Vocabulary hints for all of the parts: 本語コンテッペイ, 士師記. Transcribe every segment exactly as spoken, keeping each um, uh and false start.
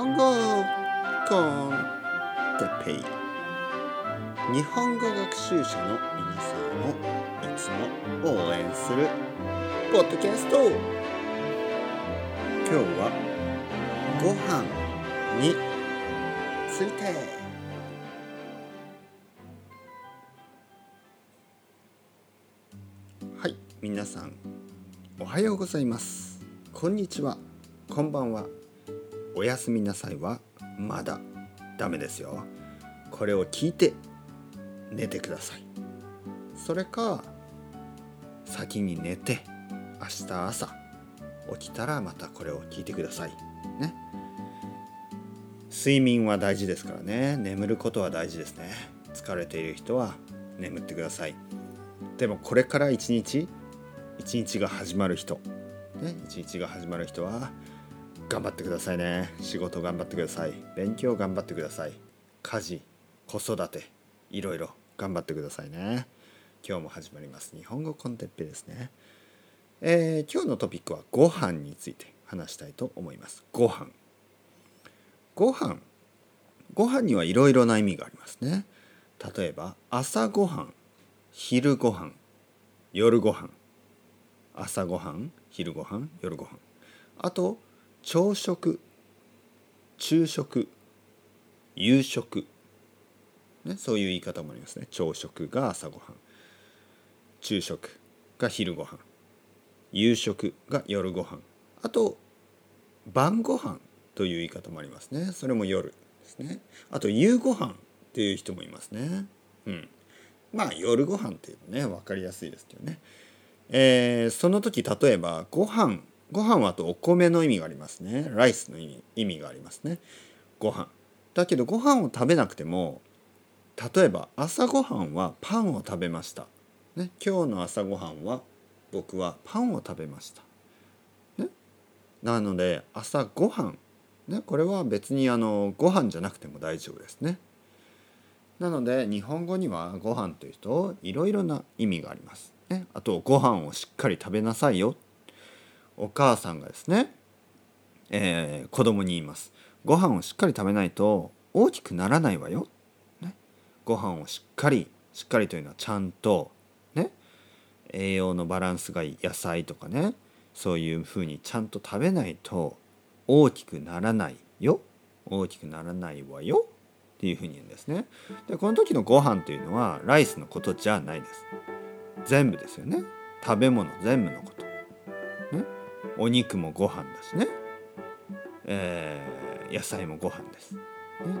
本語コンテッペイ、日本語学習者の皆さんをいつも応援するポッドキャスト。今日はご飯について。はい、皆さんおはようございます、こんにちは、こんばんは。おやすみなさいはまだダメですよ。これを聞いて寝てください。それか先に寝て明日朝起きたらまたこれを聞いてくださいね。睡眠は大事ですからね。眠ることは大事ですね。疲れている人は眠ってください。でもこれから一日一日が始まる人ね、一日が始まる人は頑張ってくださいね。仕事頑張ってください。勉強頑張ってください。家事、子育て、いろいろ頑張ってくださいね。今日も始まります日本語コンテッペですね、えー、今日のトピックはご飯について話したいと思います。ご飯ご飯ご飯にはいろいろな意味がありますね。例えば朝ご飯、昼ご飯、夜ご飯。朝ごはん、昼ごはん、夜ごはん。あと朝食、昼食、夕食、ね、そういう言い方もありますね。朝食が朝ごはん、昼食が昼ごはん、夕食が夜ごはん。あと晩ごはんという言い方もありますね。それも夜ですね。あと夕ごはんっていう人もいますね。うん、まあ夜ごはんっていうのね、分かりやすいですけどね。えー、その時例えばご飯ご飯はあとお米の意味がありますね。ライスの意味、意味がありますね。ご飯だけどご飯を食べなくても、例えば朝ごはんはパンを食べました、ね、今日の朝ごはんは僕はパンを食べました、ね、なので朝ごはん、ね、これは別にあのご飯じゃなくても大丈夫ですね。なので日本語にはご飯というといろいろな意味がありますね。あとご飯をしっかり食べなさいよ。お母さんがですね、えー、子供に言います。ご飯をしっかり食べないと大きくならないわよ、ね、ご飯をしっかりしっかりというのはちゃんと、ね、栄養のバランスがいい野菜とかね、そういうふうにちゃんと食べないと大きくならないよ、大きくならないわよっていうふうに言うんですね。でこの時のご飯というのはライスのことじゃないです。全部ですよね。食べ物全部のこと、ね、お肉もご飯だしね、えー、野菜もご飯です、ね、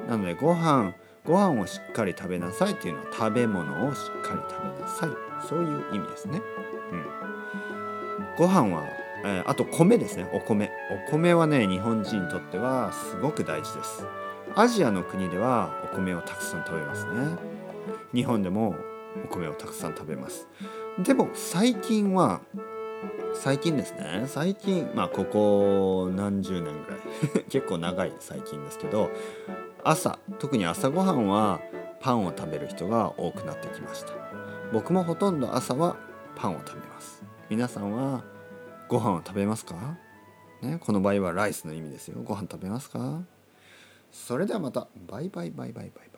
なのでご飯ご飯をしっかり食べなさいというのは食べ物をしっかり食べなさい、そういう意味ですね、うん、ご飯は、えー、あと米ですね。お米お米はね、日本人にとってはすごく大事です。アジアの国ではお米をたくさん食べますね。日本でもお米をたくさん食べます。でも最近は最近ですね最近まあここ何十年ぐらい結構長い最近ですけど、朝特に朝ごはんはパンを食べる人が多くなってきました。僕もほとんど朝はパンを食べます。皆さんはご飯を食べますか、ね、この場合はライスの意味ですよ。ご飯食べますか。それではまたバイバイバイバイバイバイ。